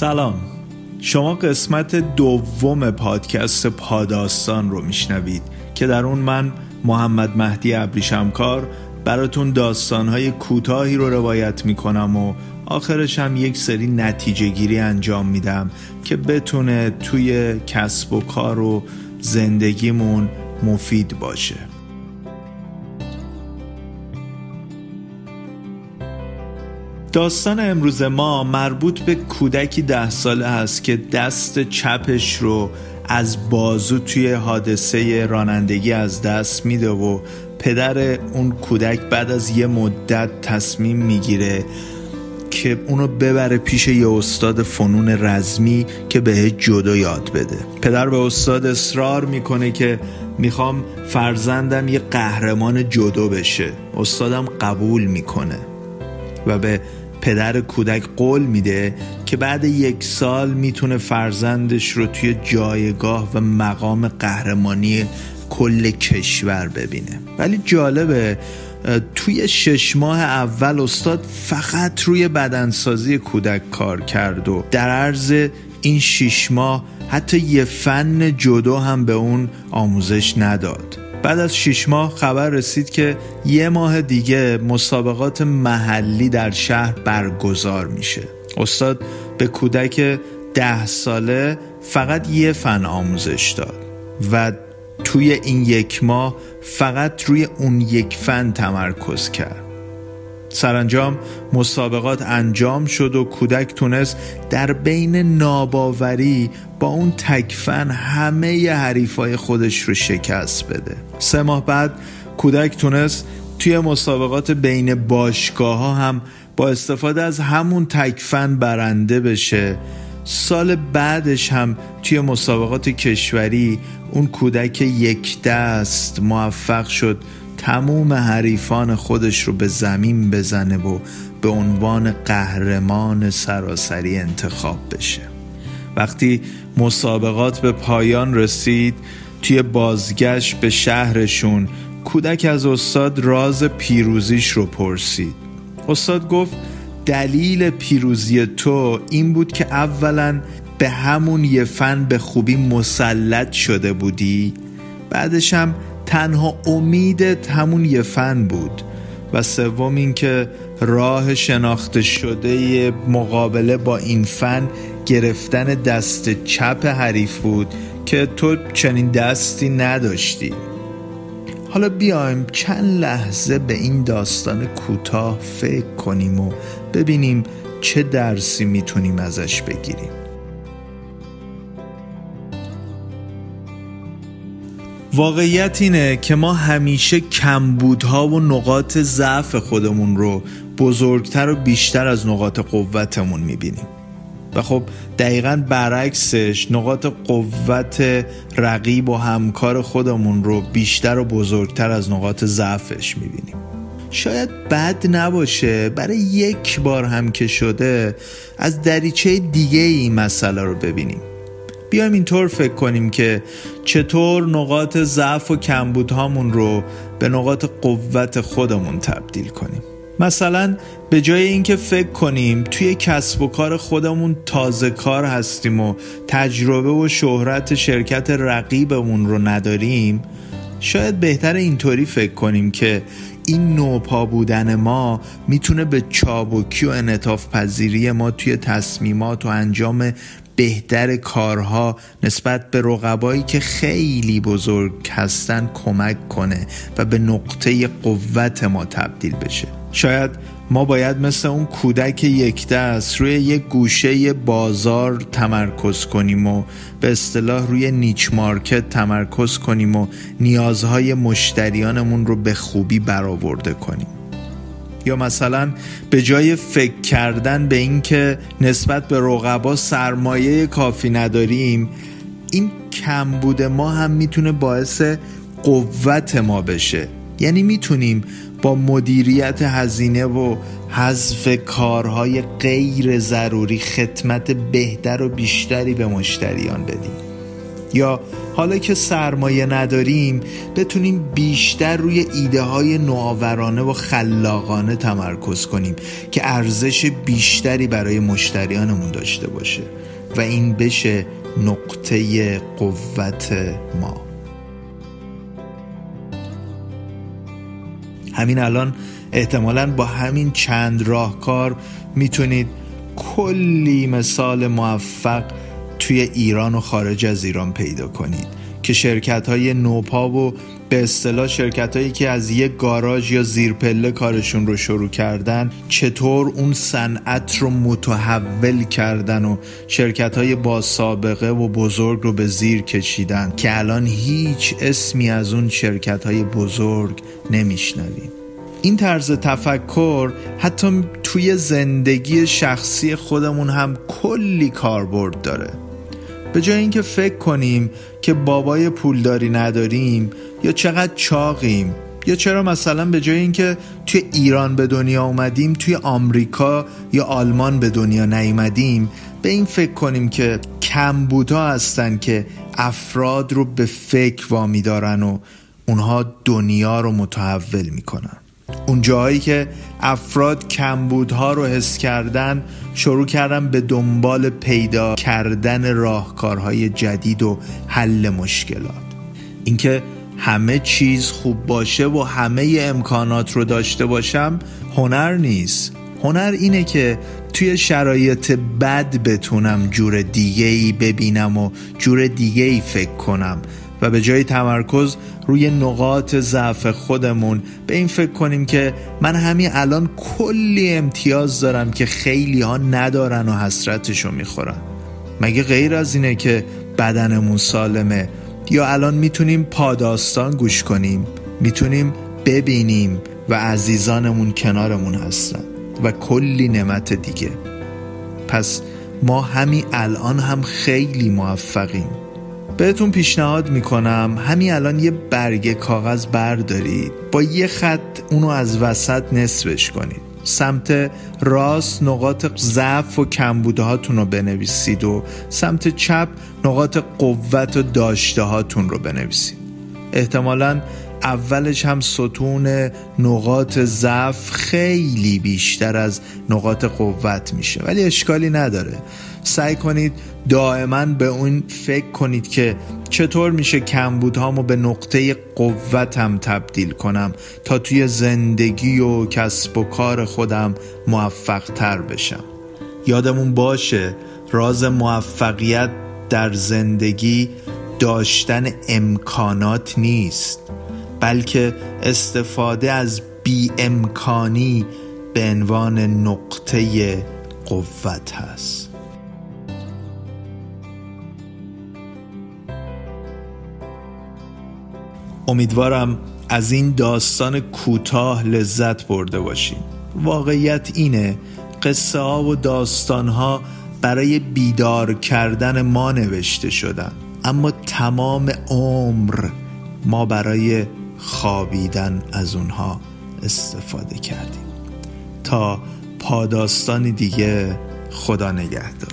سلام، شما قسمت دوم پادکست پاداستان رو میشنوید که در اون من محمد مهدی ابریشمکار براتون داستانهای کوتاهی رو روایت میکنم و آخرش هم یک سری نتیجه گیری انجام میدم که بتونه توی کسب و کار و زندگیمون مفید باشه. داستان امروز ما مربوط به کودکی 10 ساله هست که دست چپش رو از بازو توی حادثه رانندگی از دست میده و پدر اون کودک بعد از یه مدت تصمیم میگیره که اونو ببره پیش یه استاد فنون رزمی که بهش جودو یاد بده. پدر به استاد اصرار میکنه که میخوام فرزندم یه قهرمان جودو بشه. استادم قبول میکنه و به پدر کودک قول میده که بعد 1 سال میتونه فرزندش رو توی جایگاه و مقام قهرمانی کل کشور ببینه. ولی جالبه توی 6 ماه اول استاد فقط روی بدنسازی کودک کار کرد و در عرض این 6 ماه حتی یه فن جودو هم به اون آموزش نداد. بعد از 6 ماه خبر رسید که 1 ماه دیگه مسابقات محلی در شهر برگزار میشه. استاد به کودک 10 ساله فقط یه فن آموزش داد و توی این 1 ماه فقط روی اون یک فن تمرکز کرد. سرانجام مسابقات انجام شد و کودک تونست در بین ناباوری با اون تکفن همه ی حریفای خودش رو شکست بده. 3 ماه بعد کودک تونست توی مسابقات بین باشگاه ها هم با استفاده از همون تکفن برنده بشه. سال بعدش هم توی مسابقات کشوری اون کودک 1 دست موفق شد تموم حریفان خودش رو به زمین بزنه و به عنوان قهرمان سراسری انتخاب بشه. وقتی مسابقات به پایان رسید، توی بازگشت به شهرشون کودک از استاد راز پیروزیش رو پرسید. استاد گفت دلیل پیروزی تو این بود که اولا به همون یه فن به خوبی مسلط شده بودی، بعدش هم تنها امیدت همون یه فن بود، و سوم این که راه شناخته شده مقابله با این فن گرفتن دست چپ حریف بود که تو چنین دستی نداشتی. حالا بیایم چند لحظه به این داستان کوتاه فکر کنیم و ببینیم چه درسی میتونیم ازش بگیریم. واقعیت اینه که ما همیشه کمبودها و نقاط ضعف خودمون رو بزرگتر و بیشتر از نقاط قوتمون میبینیم و خب دقیقاً برعکسش، نقاط قوت رقیب و همکار خودمون رو بیشتر و بزرگتر از نقاط ضعفش میبینیم. شاید بد نباشه برای 1 بار هم که شده از دریچه دیگه این مسئله رو ببینیم. بیایم اینطور فکر کنیم که چطور نقاط ضعف و کمبودهامون رو به نقاط قوت خودمون تبدیل کنیم. مثلا به جای اینکه فکر کنیم توی کسب و کار خودمون تازه کار هستیم و تجربه و شهرت شرکت رقیبمون رو نداریم، شاید بهتر اینطوری فکر کنیم که این نوپا بودن ما میتونه به چابکی و انعطاف پذیری ما توی تصمیمات و انجام بهتر کارها نسبت به رقبایی که خیلی بزرگ هستن کمک کنه و به نقطه قوت ما تبدیل بشه. شاید ما باید مثل اون کودک 1 دست روی یک گوشه بازار تمرکز کنیم و به اصطلاح روی نیچ مارکت تمرکز کنیم و نیازهای مشتریانمون رو به خوبی برآورده کنیم. یا مثلا به جای فکر کردن به این که نسبت به رقبا سرمایه کافی نداریم، این کمبود ما هم میتونه باعث قوت ما بشه. یعنی میتونیم با مدیریت هزینه و حذف کارهای غیر ضروری خدمت بهتر و بیشتری به مشتریان بدیم. یا حالا که سرمایه نداریم بتونیم بیشتر روی ایده های نوآورانه و خلاقانه تمرکز کنیم که ارزش بیشتری برای مشتریانمون داشته باشه و این بشه نقطه قوت ما. همین الان احتمالاً با همین چند راهکار میتونید کلی مثال موفق توی ایران و خارج از ایران پیدا کنید که شرکت‌های نوپا و به اصطلاح شرکت‌هایی که از یک گاراژ یا زیرپله کارشون رو شروع کردن چطور اون صنعت رو متحول کردن و شرکت‌های با سابقه و بزرگ رو به زیر کشیدن که الان هیچ اسمی از اون شرکت‌های بزرگ نمیشنوید. این طرز تفکر حتی توی زندگی شخصی خودمون هم کلی کاربرد داره. به جای اینکه فکر کنیم که بابای پولداری نداریم یا چقدر چاقیم یا چرا مثلا به جای اینکه توی ایران به دنیا اومدیم توی آمریکا یا آلمان به دنیا نیومدیم، به این فکر کنیم که کمبودها هستن که افراد رو به فکر وامی دارن و اونها دنیا رو متحول میکنن. اون جاهایی که افراد کمبودها رو حس کردن شروع کردن به دنبال پیدا کردن راهکارهای جدید و حل مشکلات. اینکه همه چیز خوب باشه و همه امکانات رو داشته باشم هنر نیست. هنر اینه که توی شرایط بد بتونم جور دیگه‌ای ببینم و جور دیگه‌ای فکر کنم و به جای تمرکز روی نقاط ضعف خودمون به این فکر کنیم که من همین الان کلی امتیاز دارم که خیلی ها ندارن و حسرتشو میخورن. مگه غیر از اینه که بدنمون سالمه؟ یا الان میتونیم پاداستان گوش کنیم، میتونیم ببینیم و عزیزانمون کنارمون هستن و کلی نعمت دیگه. پس ما همین الان هم خیلی موفقیم. بهتون پیشنهاد میکنم همین الان یه برگ کاغذ بردارید، با یه خط اونو از وسط نصفش کنید، سمت راست نقاط ضعف و کمبودهاتون رو بنویسید و سمت چپ نقاط قوت و داشتهاتون رو بنویسید. احتمالاً اولش هم ستون نقاط ضعف خیلی بیشتر از نقاط قوت میشه، ولی اشکالی نداره. سعی کنید دائما به اون فکر کنید که چطور میشه کمبودهامو به نقطه قوتم تبدیل کنم تا توی زندگی و کسب و کار خودم موفق تر بشم. یادمون باشه راز موفقیت در زندگی داشتن امکانات نیست، بلکه استفاده از بی امکانی به عنوان نقطه قوت هست. امیدوارم از این داستان کوتاه لذت برده باشین. واقعیت اینه قصه ها و داستان ها برای بیدار کردن ما نوشته شدن، اما تمام عمر ما برای خوابیدن از اونها استفاده کردیم. تا پاداستانی دیگه، خدا نگهدار.